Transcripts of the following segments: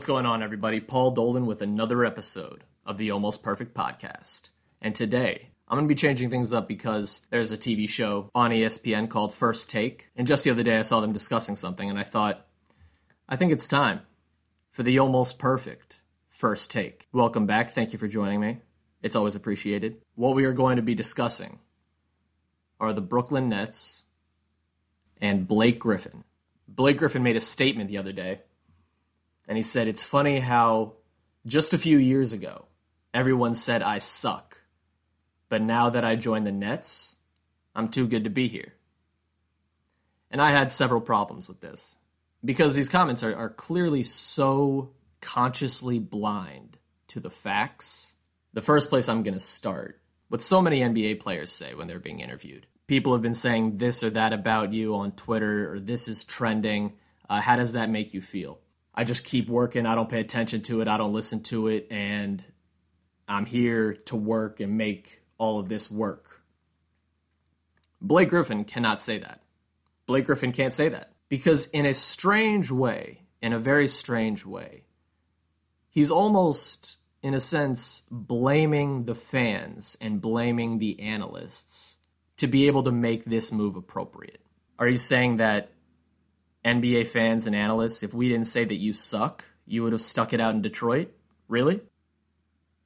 What's going on, everybody? Paul Dolan with another episode of the Almost Perfect Podcast. And today, I'm going to be changing things up because there's a TV show on ESPN called First Take. And just the other day, I saw them discussing something, and I thought, I think it's time for the Almost Perfect First Take. Welcome back. Thank you for joining me. It's always appreciated. What we are going to be discussing are the Brooklyn Nets and Blake Griffin. Blake Griffin made a statement the other day, and he said, it's funny how just a few years ago, everyone said I suck. But now that I joined the Nets, I'm too good to be here. And I had several problems with this, because these comments are clearly so consciously blind to the facts. The first place I'm going to start, what so many NBA players say when they're being interviewed. People have been saying this or that about you on Twitter, or this is trending. How does that make you feel? I just keep working, I don't pay attention to it, I don't listen to it, and I'm here to work and make all of this work. Blake Griffin cannot say that. Blake Griffin can't say that. Because in a strange way, in a very strange way, he's almost, in a sense, blaming the fans and blaming the analysts to be able to make this move appropriate. Are you saying that NBA fans and analysts, if we didn't say that you suck, you would have stuck it out in Detroit? Really?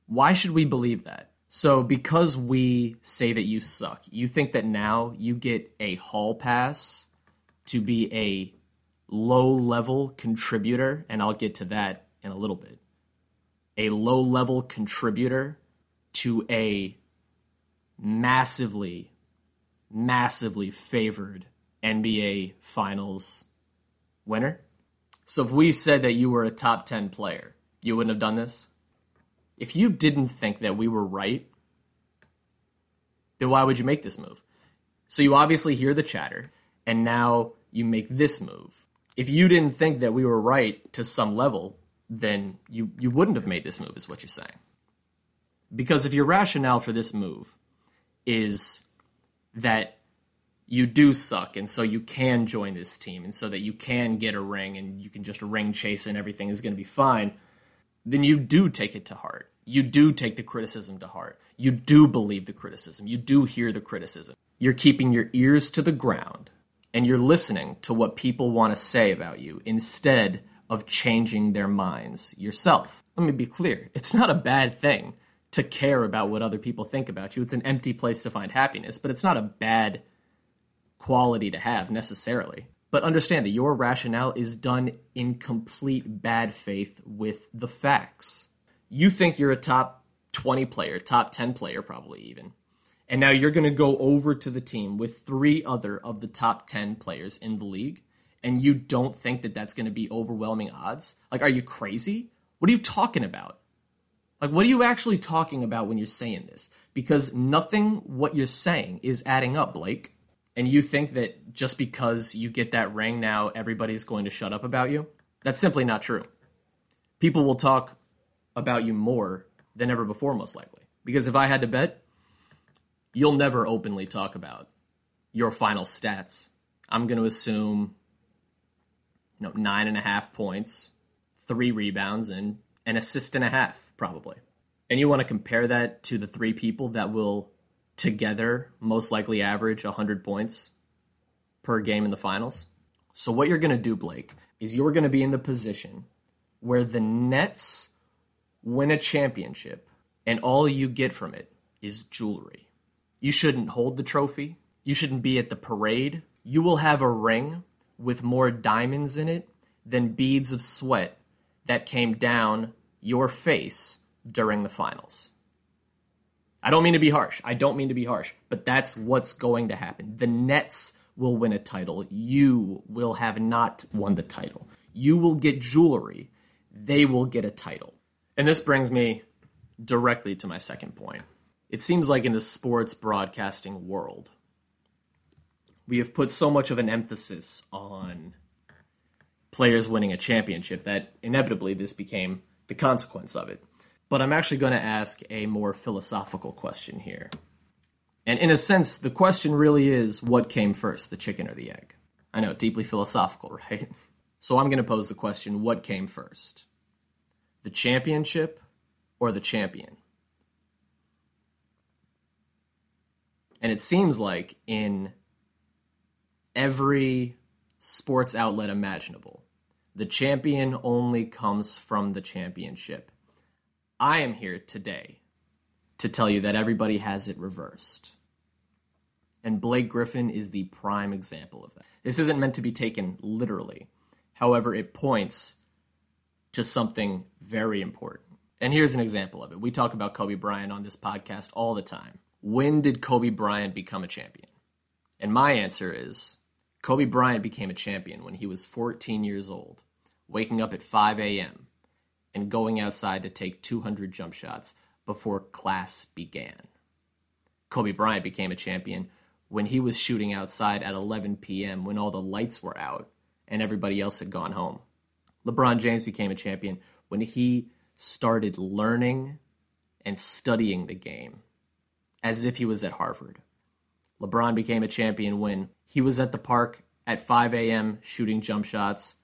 Why should we believe that? So because we say that you suck, you think that now you get a hall pass to be a low-level contributor, and I'll get to that in a little bit. A low-level contributor to a massively, massively favored NBA Finals winner. So if we said that you were a top 10 player, you wouldn't have done this? If you didn't think that we were right, then why would you make this move? So you obviously hear the chatter, and now you make this move. If you didn't think that we were right to some level, then you wouldn't have made this move, is what you're saying. Because if your rationale for this move is that you do suck, and so you can join this team, and so that you can get a ring, and you can just ring chase, and everything is going to be fine, then you do take it to heart. You do take the criticism to heart. You do believe the criticism. You do hear the criticism. You're keeping your ears to the ground, and you're listening to what people want to say about you instead of changing their minds yourself. Let me be clear. It's not a bad thing to care about what other people think about you. It's an empty place to find happiness, but it's not a bad quality to have necessarily. But understand that your rationale is done in complete bad faith with the facts. You think you're a top 20 player, top 10 player probably even. And now you're going to go over to the team with three other of the top 10 players in the league, and you don't think that that's going to be overwhelming odds? Like, are you crazy? What are you talking about? Like, what are you actually talking about when you're saying this? Because nothing what you're saying is adding up, Blake. And you think that just because you get that ring now, everybody's going to shut up about you? That's simply not true. People will talk about you more than ever before, most likely. Because if I had to bet, you'll never openly talk about your final stats. I'm going to assume 9.5 points, 3 rebounds, and an assist and a half, probably. And you want to compare that to the three people that will together most likely average 100 points per game in the finals. So what you're going to do, Blake, is you're going to be in the position where the Nets win a championship and all you get from it is jewelry. You shouldn't hold the trophy. You shouldn't be at the parade. You will have a ring with more diamonds in it than beads of sweat that came down your face during the finals. I don't mean to be harsh. I don't mean to be harsh, but that's what's going to happen. The Nets will win a title. You will have not won the title. You will get jewelry. They will get a title. And this brings me directly to my second point. It seems like in the sports broadcasting world, we have put so much of an emphasis on players winning a championship that inevitably this became the consequence of it. But I'm actually going to ask a more philosophical question here. And in a sense, the question really is, what came first, the chicken or the egg? I know, deeply philosophical, right? So I'm going to pose the question, what came first? the championship or the champion? And it seems like in every sports outlet imaginable, the champion only comes from the championship. I am here today to tell you that everybody has it reversed. And Blake Griffin is the prime example of that. This isn't meant to be taken literally. However, it points to something very important. And here's an example of it. We talk about Kobe Bryant on this podcast all the time. When did Kobe Bryant become a champion? And my answer is, Kobe Bryant became a champion when he was 14 years old, waking up at 5 a.m. and going outside to take 200 jump shots before class began. Kobe Bryant became a champion when he was shooting outside at 11 p.m. when all the lights were out and everybody else had gone home. LeBron James became a champion when he started learning and studying the game as if he was at Harvard. LeBron became a champion when he was at the park at 5 a.m. shooting jump shots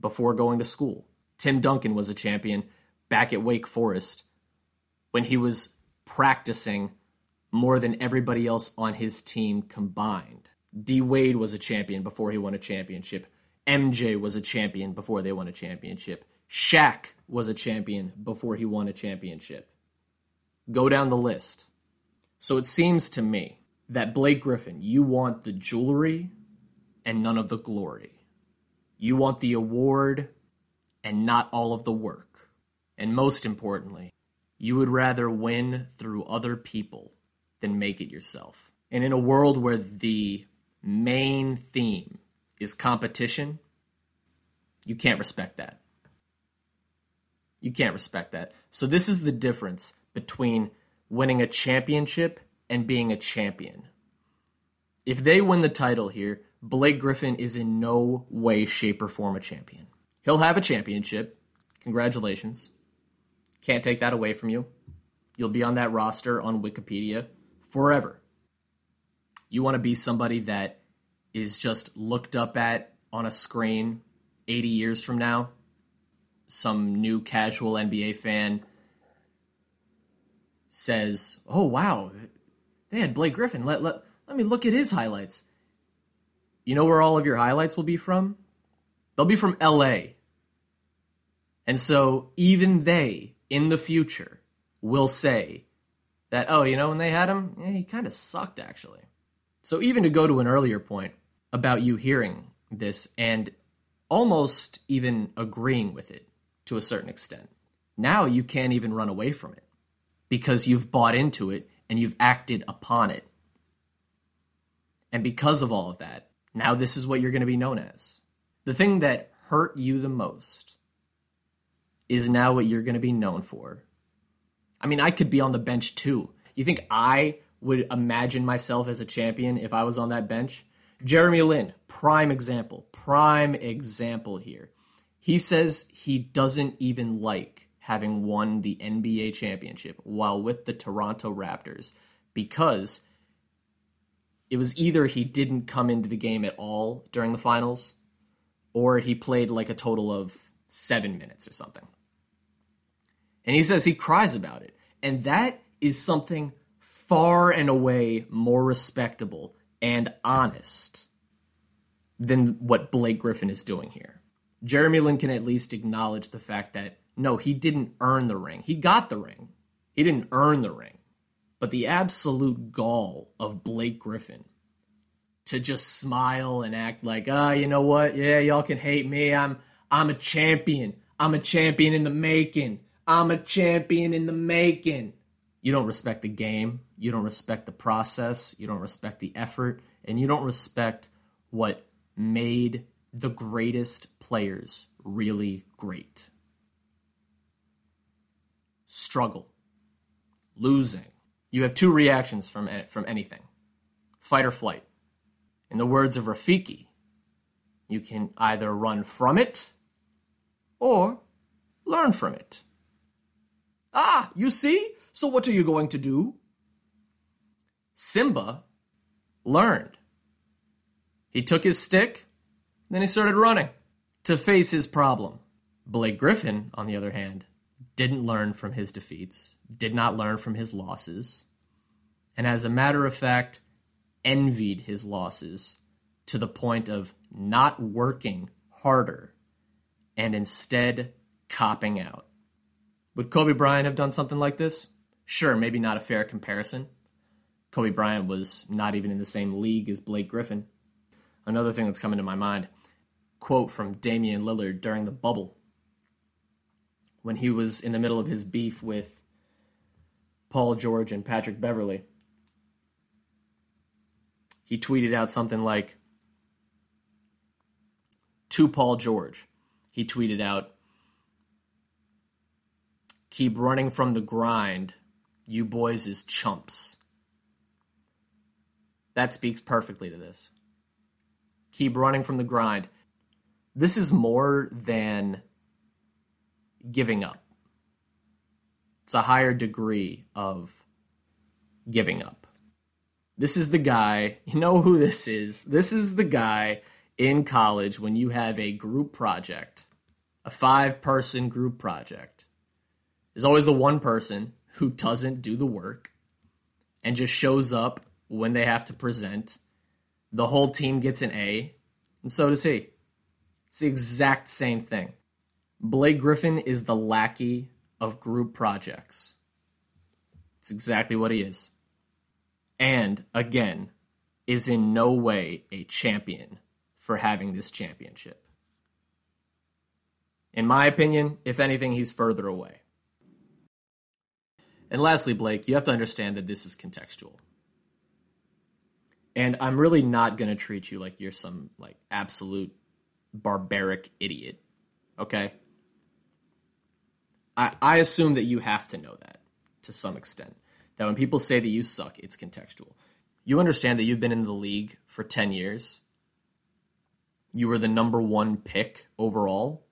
before going to school. Tim Duncan was a champion back at Wake Forest when he was practicing more than everybody else on his team combined. D. Wade was a champion before he won a championship. MJ was a champion before they won a championship. Shaq was a champion before he won a championship. Go down the list. So it seems to me that Blake Griffin, you want the jewelry and none of the glory. You want the award and not all of the work. And most importantly, you would rather win through other people than make it yourself. And in a world where the main theme is competition, you can't respect that. You can't respect that. So this is the difference between winning a championship and being a champion. If they win the title here, Blake Griffin is in no way, shape, or form a champion. He'll have a championship. Congratulations. Can't take that away from you. You'll be on that roster on Wikipedia forever. You want to be somebody that is just looked up at on a screen 80 years from now? Some new casual NBA fan says, "Oh, wow, they had Blake Griffin. Let me look at his highlights." You know where all of your highlights will be from? They'll be from LA. And so even they, in the future, will say that, "Oh, you know, when they had him, he kind of sucked, actually." So even to go to an earlier point about you hearing this and almost even agreeing with it to a certain extent, now you can't even run away from it because you've bought into it and you've acted upon it. And because of all of that, now this is what you're going to be known as. The thing that hurt you the most is now what you're going to be known for. I mean, I could be on the bench too. You think I would imagine myself as a champion if I was on that bench? Jeremy Lin, prime example here. He says he doesn't even like having won the NBA championship while with the Toronto Raptors because it was either he didn't come into the game at all during the finals or he played like a total of 7 minutes or something. And he says he cries about it. And that is something far and away more respectable and honest than what Blake Griffin is doing here. Jeremy Lin can at least acknowledge the fact that, no, he didn't earn the ring. He got the ring. He didn't earn the ring. But the absolute gall of Blake Griffin to just smile and act like, "Ah, oh, you know what? Yeah, y'all can hate me. I'm a champion. I'm a champion in the making. I'm a champion in the making." You don't respect the game. You don't respect the process. You don't respect the effort. And you don't respect what made the greatest players really great. Struggle. Losing. You have two reactions from anything. Fight or flight. In the words of Rafiki, you can either run from it or learn from it. "Ah, you see? So what are you going to do?" Simba learned. He took his stick, then he started running to face his problem. Blake Griffin, on the other hand, didn't learn from his defeats, did not learn from his losses, and as a matter of fact, envied his losses to the point of not working harder and instead copping out. Would Kobe Bryant have done something like this? Sure, maybe not a fair comparison. Kobe Bryant was not even in the same league as Blake Griffin. Another thing that's coming to my mind, quote from Damian Lillard during the bubble, when he was in the middle of his beef with Paul George and Patrick Beverley. He tweeted out something like, to Paul George, he tweeted out, "Keep running from the grind, you boys is chumps." That speaks perfectly to this. Keep running from the grind. This is more than giving up. It's a higher degree of giving up. This is the guy, you know who this is. This is the guy in college when you have a group project, a 5-person group project. There's always the one person who doesn't do the work and just shows up when they have to present. The whole team gets an A, and so does he. It's the exact same thing. Blake Griffin is the lackey of group projects. It's exactly what he is. And, again, is in no way a champion for having this championship. In my opinion, if anything, he's further away. And lastly, Blake, you have to understand that this is contextual. And I'm really not going to treat you like you're some like absolute barbaric idiot, okay? I assume that you have to know that to some extent. That when people say that you suck, it's contextual. You understand that you've been in the league for 10 years. You were the number 1 pick overall.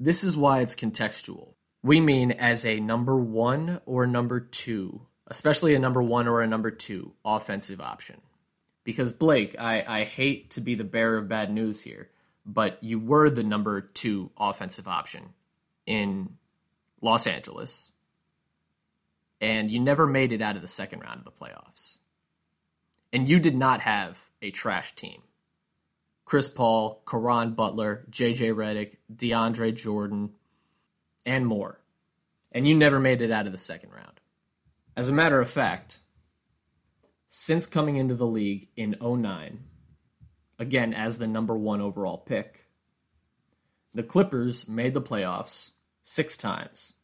This is why it's contextual. We mean as a number 1 or number 2, especially a number 1 or a number 2 offensive option. Because, Blake, I hate to be the bearer of bad news here, but you were the number 2 offensive option in Los Angeles, and you never made it out of the second round of the playoffs. And you did not have a trash team. Chris Paul, Caron Butler, J.J. Redick, DeAndre Jordan, and more. And you never made it out of the second round. As a matter of fact, since coming into the league in 2009, again as the number 1 overall pick, the Clippers made the playoffs 6 times.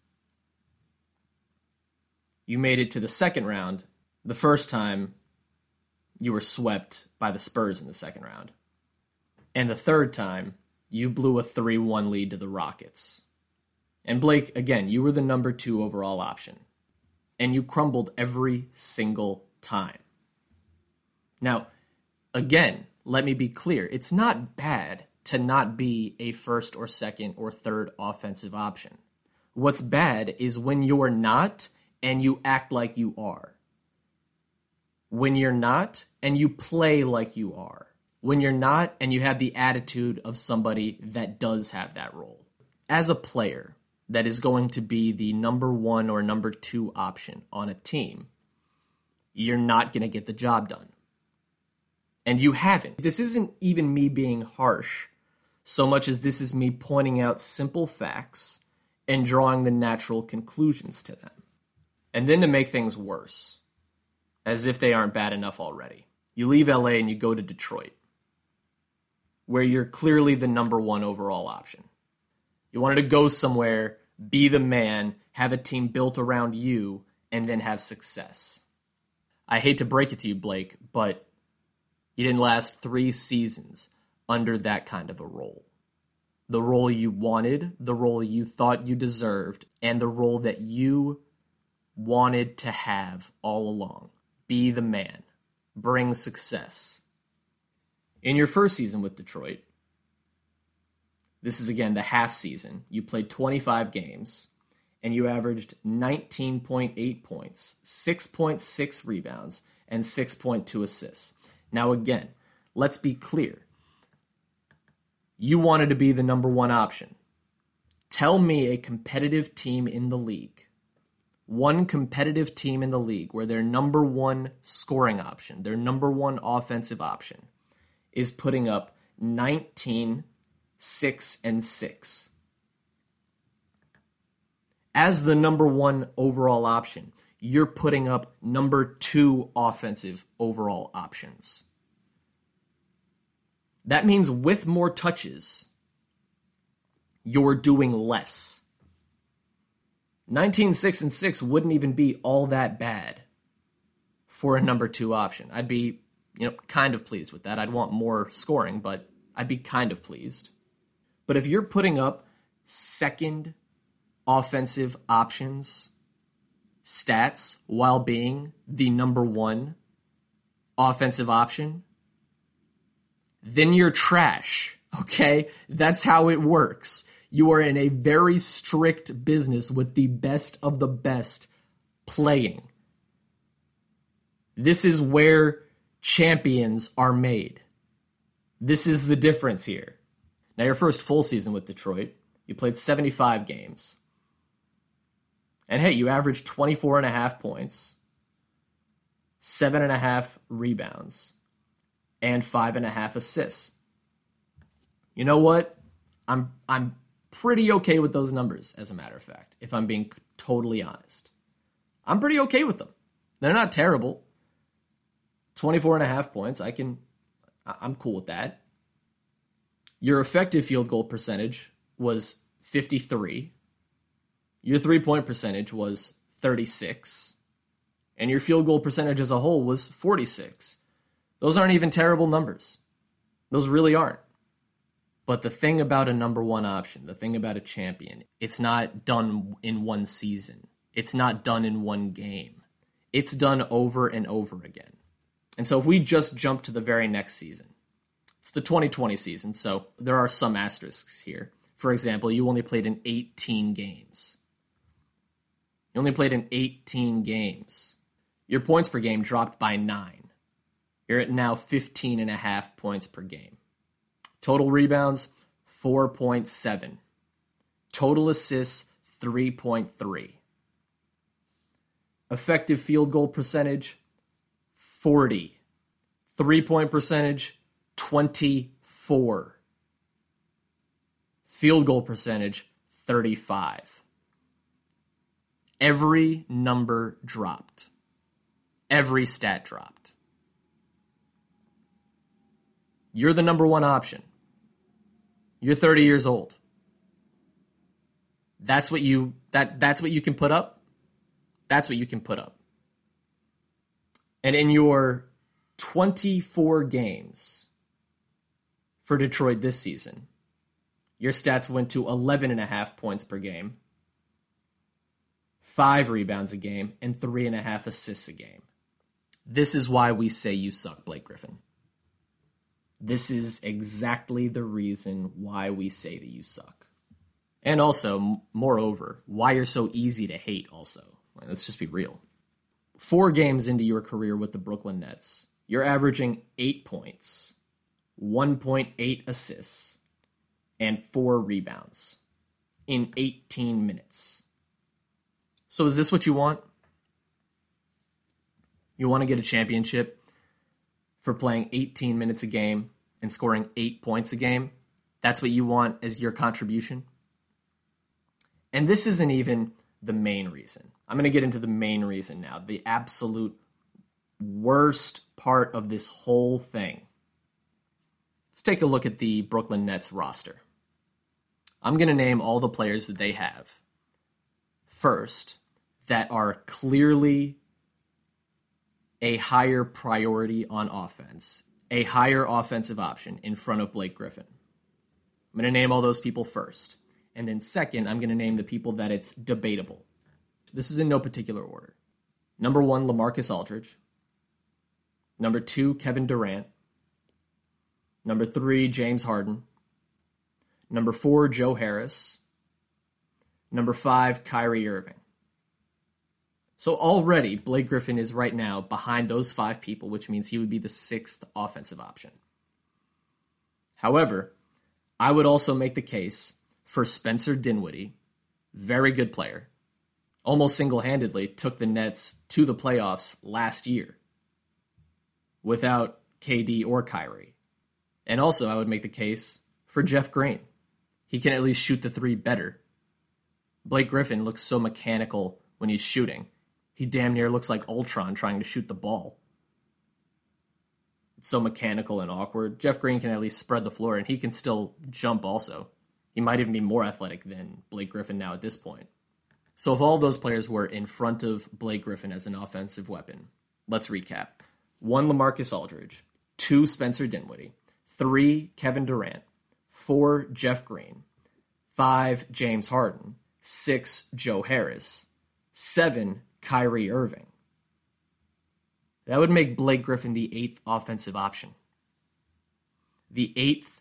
You made it to the second round. The first time you were swept by the Spurs in the second round. And the third time you blew a 3-1 lead to the Rockets. And Blake, again, you were the number 2 overall option. And you crumbled every single time. Now, again, let me be clear. It's not bad to not be a first or second or third offensive option. What's bad is when you're not and you act like you are. When you're not and you play like you are. When you're not and you have the attitude of somebody that does have that role. As a player that is going to be the number 1 or number 2 option on a team, you're not going to get the job done. And you haven't. This isn't even me being harsh so much as this is me pointing out simple facts and drawing the natural conclusions to them. And then to make things worse, as if they aren't bad enough already, you leave LA and you go to Detroit, where you're clearly the number 1 overall option. You wanted to go somewhere, be the man, have a team built around you, and then have success. I hate to break it to you, Blake, but you didn't last 3 seasons under that kind of a role. The role you wanted, the role you thought you deserved, and the role that you wanted to have all along. Be the man. Bring success. In your first season with Detroit, this is again the half season, you played 25 games, and you averaged 19.8 points, 6.6 rebounds, and 6.2 assists. Now again, let's be clear. You wanted to be the number 1 option. Tell me a competitive team in the league. One competitive team in the league where their number one scoring option, their number one offensive option, is putting up 19, 6, and 6. As the number one overall option, you're putting up number two offensive overall options. That means with more touches, you're doing less. 19, 6, and 6 wouldn't even be all that bad for a number two option. I'd be, kind of pleased with that. I'd want more scoring, but I'd be kind of pleased. But if you're putting up second offensive options stats while being the number one offensive option, then you're trash, okay? That's how it works. You are in a very strict business with the best of the best playing. This is where champions are made. This is the difference here. Now, your first full season with Detroit, you played 75 games. And hey, you averaged 24.5 points, 7.5 rebounds, and 5.5 assists. You know what? I'm pretty okay with those numbers, as a matter of fact, if I'm being totally honest. I'm pretty okay with them. They're not terrible. 24.5 points, I'm cool with that. Your effective field goal percentage was 53. Your three-point percentage was 36. And your field goal percentage as a whole was 46. Those aren't even terrible numbers. Those really aren't. But the thing about a number one option, the thing about a champion, it's not done in one season. It's not done in one game. It's done over and over again. And so if we just jump to the very next season, it's the 2020 season, so there are some asterisks here. For example, you only played in 18 games. Your points per game dropped by 9. You're at now 15.5 points per game. Total rebounds, 4.7. Total assists, 3.3. Effective field goal percentage, 40. 3-point percentage, 24. Field goal percentage, 35. Every number dropped. Every stat dropped. You're the number one option. You're 30 years old. That's what you can put up. That's what you can put up. And in your 24 games for Detroit this season, your stats went to 11.5 points per game, 5 rebounds a game, and 3.5 assists a game. This is why we say you suck, Blake Griffin. This is exactly the reason why we say that you suck. And also, moreover, why you're so easy to hate also. Let's just be real. 4 games into your career with the Brooklyn Nets, you're averaging 8 points, 1.8 assists, and 4 rebounds in 18 minutes. So is this what you want? You want to get a championship for playing 18 minutes a game and scoring 8 points a game? That's what you want as your contribution? And this isn't even the main reason. I'm going to get into the main reason now, the absolute worst part of this whole thing. Let's take a look at the Brooklyn Nets roster. I'm going to name all the players that they have first that are clearly a higher priority on offense, a higher offensive option in front of Blake Griffin. I'm going to name all those people first. And then second, I'm going to name the people that it's debatable. This is in no particular order. Number 1, LaMarcus Aldridge. Number 2, Kevin Durant. Number 3, James Harden. Number 4, Joe Harris. Number 5, Kyrie Irving. So already, Blake Griffin is right now behind those 5 people, which means he would be the 6th offensive option. However, I would also make the case for Spencer Dinwiddie. Very good player. Almost single-handedly took the Nets to the playoffs last year without KD or Kyrie. And also, I would make the case for Jeff Green. He can at least shoot the three better. Blake Griffin looks so mechanical when he's shooting. He damn near looks like Ultron trying to shoot the ball. It's so mechanical and awkward. Jeff Green can at least spread the floor, and he can still jump also. He might even be more athletic than Blake Griffin now at this point. So if all those players were in front of Blake Griffin as an offensive weapon, let's recap. 1, LaMarcus Aldridge. 2, Spencer Dinwiddie. 3, Kevin Durant. 4, Jeff Green. 5, James Harden. 6, Joe Harris. 7, Kyrie Irving. That would make Blake Griffin the 8th offensive option. The 8th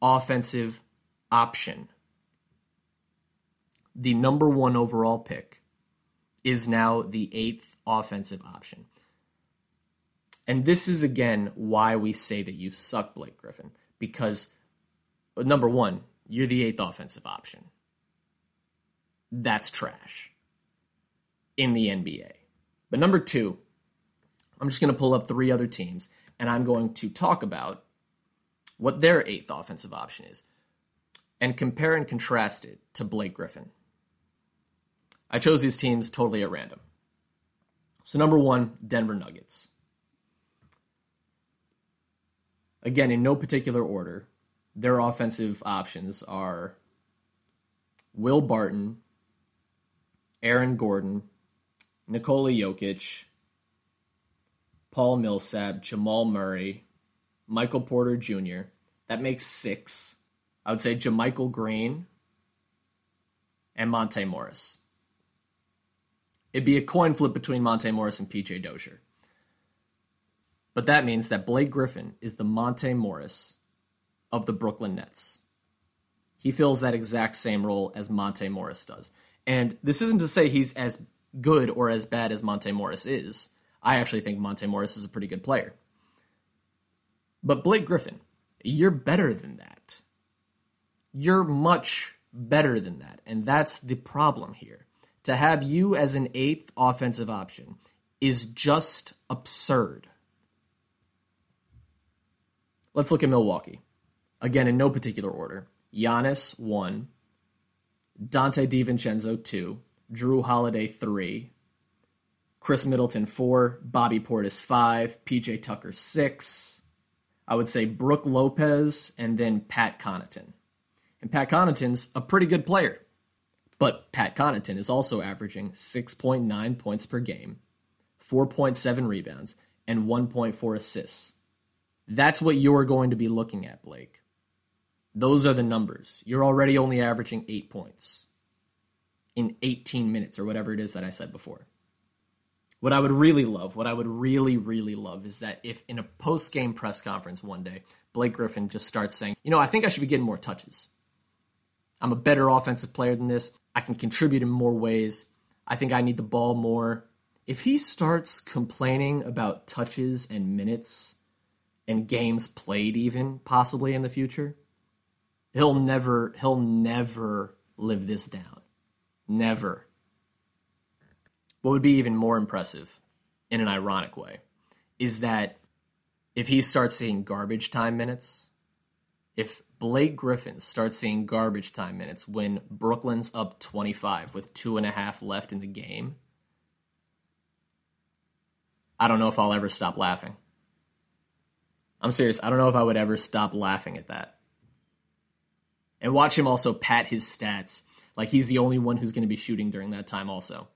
offensive option. The number 1 overall pick is now the 8th offensive option. And this is, again, why we say that you suck, Blake Griffin. Because, number 1, you're the 8th offensive option. That's trash in the NBA. But number 2, I'm just going to pull up 3 other teams, and I'm going to talk about what their 8th offensive option is and compare and contrast it to Blake Griffin. I chose these teams totally at random. So number 1, Denver Nuggets. Again, in no particular order, their offensive options are Will Barton, Aaron Gordon, Nikola Jokic, Paul Millsap, Jamal Murray, Michael Porter Jr. That makes 6. I would say JaMychal Green and Monte Morris. It'd be a coin flip between Monte Morris and PJ Dozier. But that means that Blake Griffin is the Monte Morris of the Brooklyn Nets. He fills that exact same role as Monte Morris does. And this isn't to say he's as good or as bad as Monte Morris is. I actually think Monte Morris is a pretty good player. But Blake Griffin, you're better than that. You're much better than that. And that's the problem here. To have you as an 8th offensive option is just absurd. Let's look at Milwaukee. Again, in no particular order. Giannis, 1. Dante DiVincenzo, 2. Drew Holiday, 3. Chris Middleton, 4. Bobby Portis, 5. PJ Tucker, 6. I would say Brooke Lopez, and then Pat Connaughton. And Pat Connaughton's a pretty good player. But Pat Connaughton is also averaging 6.9 points per game, 4.7 rebounds, and 1.4 assists. That's what you're going to be looking at, Blake. Those are the numbers. You're already only averaging 8 points in 18 minutes or whatever it is that I said before. What I would really love, what I would really love is that if in a post-game press conference one day, Blake Griffin just starts saying, I think I should be getting more touches. I'm a better offensive player than this. I can contribute in more ways. I think I need the ball more. If he starts complaining about touches and minutes and games played even, possibly in the future, he'll never live this down. Never. What would be even more impressive, in an ironic way, is that if he starts seeing garbage time minutes, if Blake Griffin starts seeing garbage time minutes when Brooklyn's up 25 with 2.5 left in the game, I don't know if I'll ever stop laughing. I'm serious. I don't know if I would ever stop laughing at that. And watch him also pat his stats like he's the only one who's going to be shooting during that time also.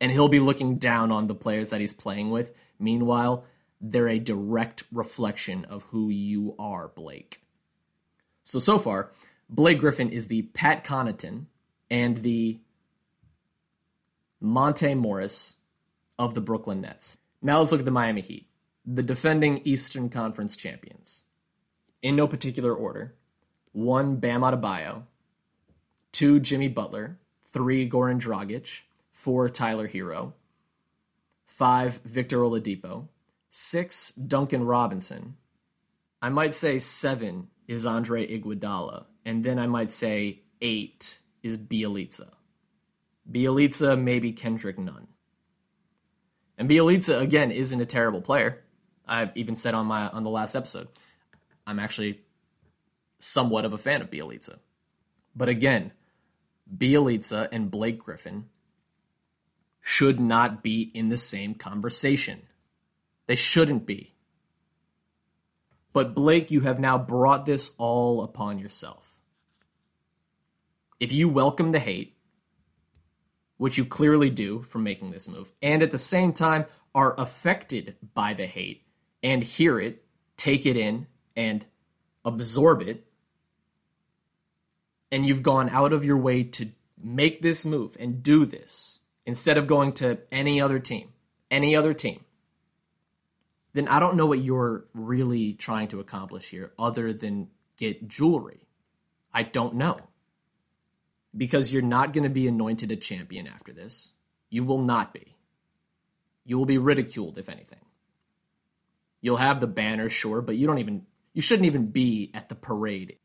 And he'll be looking down on the players that he's playing with. Meanwhile, they're a direct reflection of who you are, Blake. So far, Blake Griffin is the Pat Connaughton and the Monte Morris of the Brooklyn Nets. Now let's look at the Miami Heat, the defending Eastern Conference champions. In no particular order. 1, Bam Adebayo. 2, Jimmy Butler. 3, Goran Dragic. 4, Tyler Hero. 5, Victor Oladipo. 6, Duncan Robinson. I might say 7 is Andre Iguodala, and then I might say 8 is Bielica. Bielica, maybe Kendrick Nunn. And Bielica, again, isn't a terrible player. I've even said on the last episode, I'm actually somewhat of a fan of Bielica. But again, Bielica and Blake Griffin should not be in the same conversation. They shouldn't be. But Blake, you have now brought this all upon yourself. If you welcome the hate, which you clearly do from making this move, and at the same time are affected by the hate and hear it, take it in, and absorb it, and you've gone out of your way to make this move and do this instead of going to any other team, then I don't know what you're really trying to accomplish here other than get jewelry. I don't know. Because you're not going to be anointed a champion after this. You will not be. You will be ridiculed, if anything. You'll have the banner, sure, but you shouldn't even be at the parade.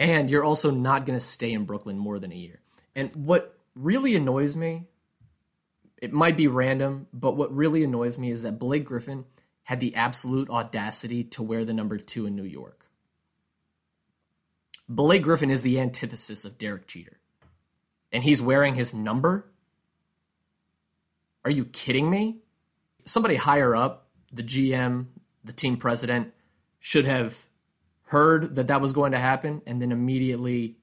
And you're also not going to stay in Brooklyn more than a year. And what really annoys me, it might be random, but what really annoys me is that Blake Griffin had the absolute audacity to wear the number 2 in New York. Blake Griffin is the antithesis of Derek Jeter. And he's wearing his number? Are you kidding me? Somebody higher up, the GM, the team president, should have heard that was going to happen and then immediately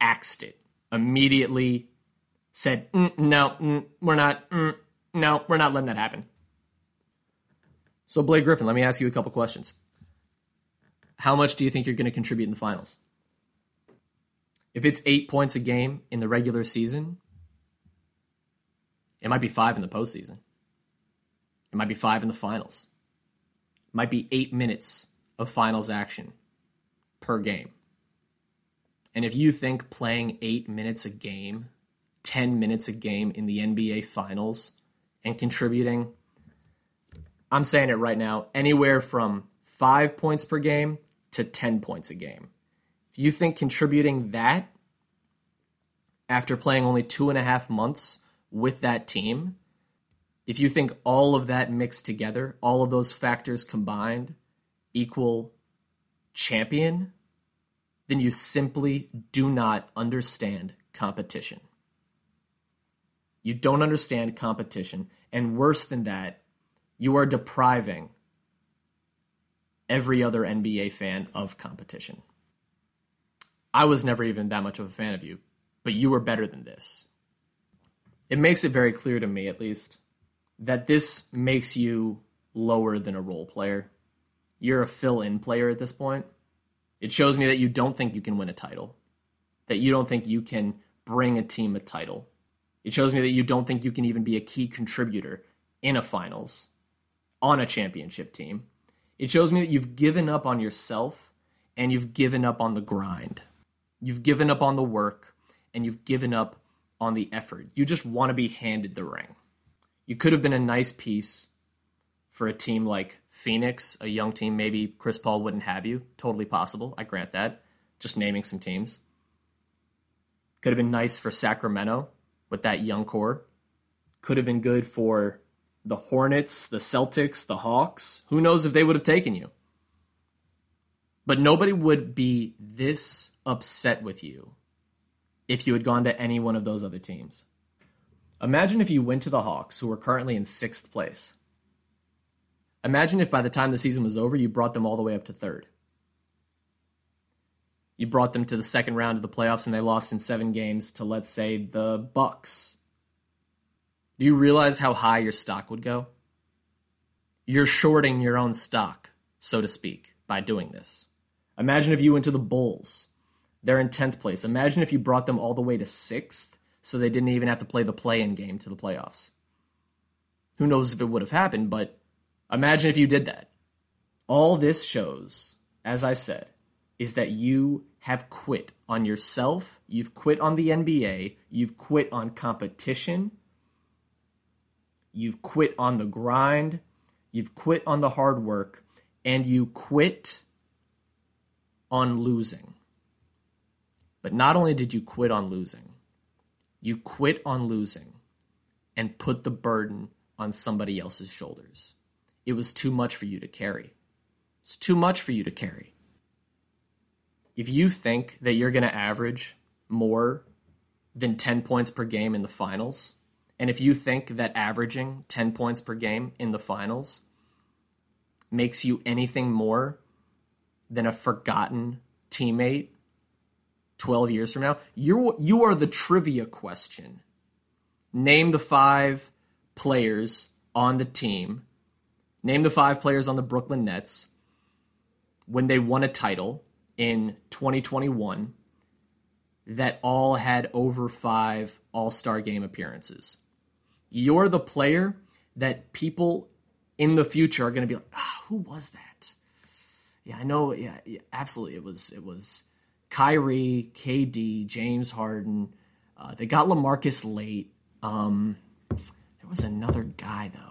axed it. Immediately said, we're not letting that happen. So Blake Griffin, let me ask you a couple questions. How much do you think you're going to contribute in the finals? If it's 8 points a game in the regular season, it might be 5 in the postseason. It might be 5 in the finals. It might be 8 minutes of finals action per game. And if you think playing 8 minutes a game, 10 minutes a game in the NBA finals and contributing, I'm saying it right now, anywhere from 5 points per game to 10 points a game. If you think contributing that after playing only 2.5 months with that team, if you think all of that mixed together, all of those factors combined equal champion, then you simply do not understand competition. You don't understand competition. And worse than that, you are depriving every other NBA fan of competition. I was never even that much of a fan of you, but you were better than this. It makes it very clear to me, at least, that this makes you lower than a role player. You're a fill-in player at this point. It shows me that you don't think you can win a title, that you don't think you can bring a team a title. It shows me that you don't think you can even be a key contributor in a finals, on a championship team. It shows me that you've given up on yourself and you've given up on the grind. You've given up on the work and you've given up on the effort. You just want to be handed the ring. You could have been a nice piece for a team like Phoenix, a young team. Maybe Chris Paul wouldn't have you. Totally possible. I grant that. Just naming some teams. Could have been nice for Sacramento with that young core. Could have been good for the Hornets, the Celtics, the Hawks. Who knows if they would have taken you. But nobody would be this upset with you if you had gone to any one of those other teams. Imagine if you went to the Hawks, who are currently in 6th place. Imagine if by the time the season was over, you brought them all the way up to 3rd. You brought them to the second round of the playoffs and they lost in 7 games to, let's say, the Bucks. Do you realize how high your stock would go? You're shorting your own stock, so to speak, by doing this. Imagine if you went to the Bulls. They're in 10th place. Imagine if you brought them all the way to 6th so they didn't even have to play the play-in game to the playoffs. Who knows if it would have happened, but imagine if you did that. All this shows, as I said, is that you have quit on yourself, you've quit on the NBA, you've quit on competition, you've quit on the grind, you've quit on the hard work, and you quit on losing. But not only did you quit on losing, you quit on losing and put the burden on somebody else's shoulders. It was too much for you to carry. It's too much for you to carry. If you think that you're going to average more than 10 points per game in the finals, and if you think that averaging 10 points per game in the finals makes you anything more than a forgotten teammate 12 years from now, you are the trivia question. Name the 5 players on the team. Name the 5 players on the Brooklyn Nets when they won a title in 2021 that all had over 5 All-Star game appearances. You're the player that people in the future are going to be like, who was that? Yeah, I know. Yeah, absolutely. It was Kyrie, KD, James Harden. They got LaMarcus late. There was another guy, though.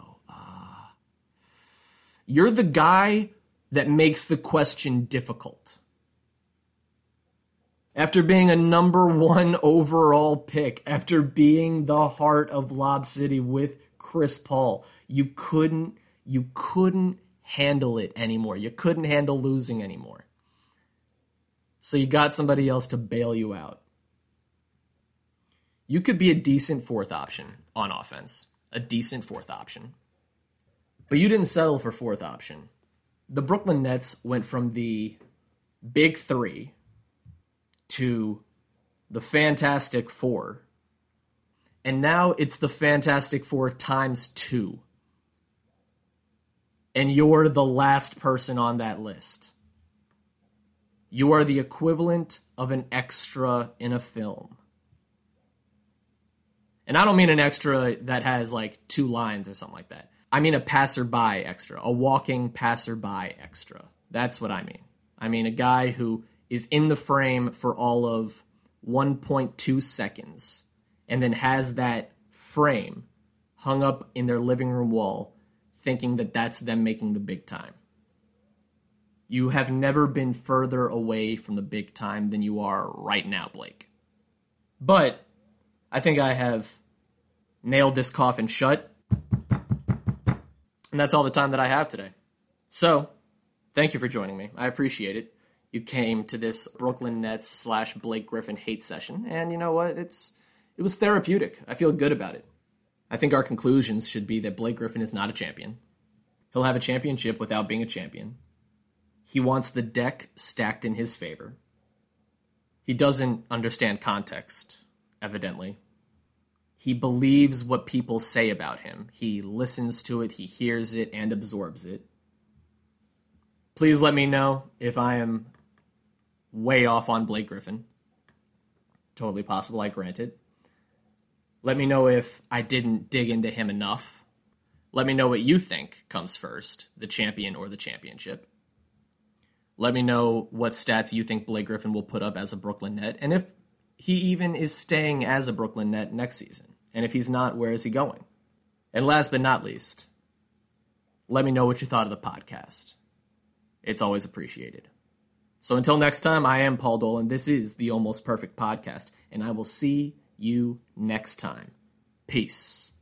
You're the guy that makes the question difficult. After being a number 1 overall pick, after being the heart of Lob City with Chris Paul, you couldn't handle it anymore. You couldn't handle losing anymore. So you got somebody else to bail you out. You could be a decent 4th option on offense. A decent 4th option. But you didn't settle for 4th option. The Brooklyn Nets went from the big 3 to the Fantastic 4. And now it's the Fantastic 4 times 2. And you're the last person on that list. You are the equivalent of an extra in a film. And I don't mean an extra that has like 2 lines or something like that. I mean a passerby extra, a walking passerby extra. That's what I mean. I mean a guy who is in the frame for all of 1.2 seconds and then has that frame hung up in their living room wall thinking that that's them making the big time. You have never been further away from the big time than you are right now, Blake. But I think I have nailed this coffin shut. And that's all the time that I have today. So, thank you for joining me. I appreciate it. You came to this Brooklyn Nets / Blake Griffin hate session, and you know what? It was therapeutic. I feel good about it. I think our conclusions should be that Blake Griffin is not a champion. He'll have a championship without being a champion. He wants the deck stacked in his favor. He doesn't understand context, evidently. He believes what people say about him. He listens to it, he hears it, and absorbs it. Please let me know if I am way off on Blake Griffin. Totally possible, I grant it. Let me know if I didn't dig into him enough. Let me know what you think comes first, the champion or the championship. Let me know what stats you think Blake Griffin will put up as a Brooklyn Net, and if he even is staying as a Brooklyn Net next season. And if he's not, where is he going? And last but not least, let me know what you thought of the podcast. It's always appreciated. So until next time, I am Paul Dolan. This is the Almost Perfect Podcast, and I will see you next time. Peace.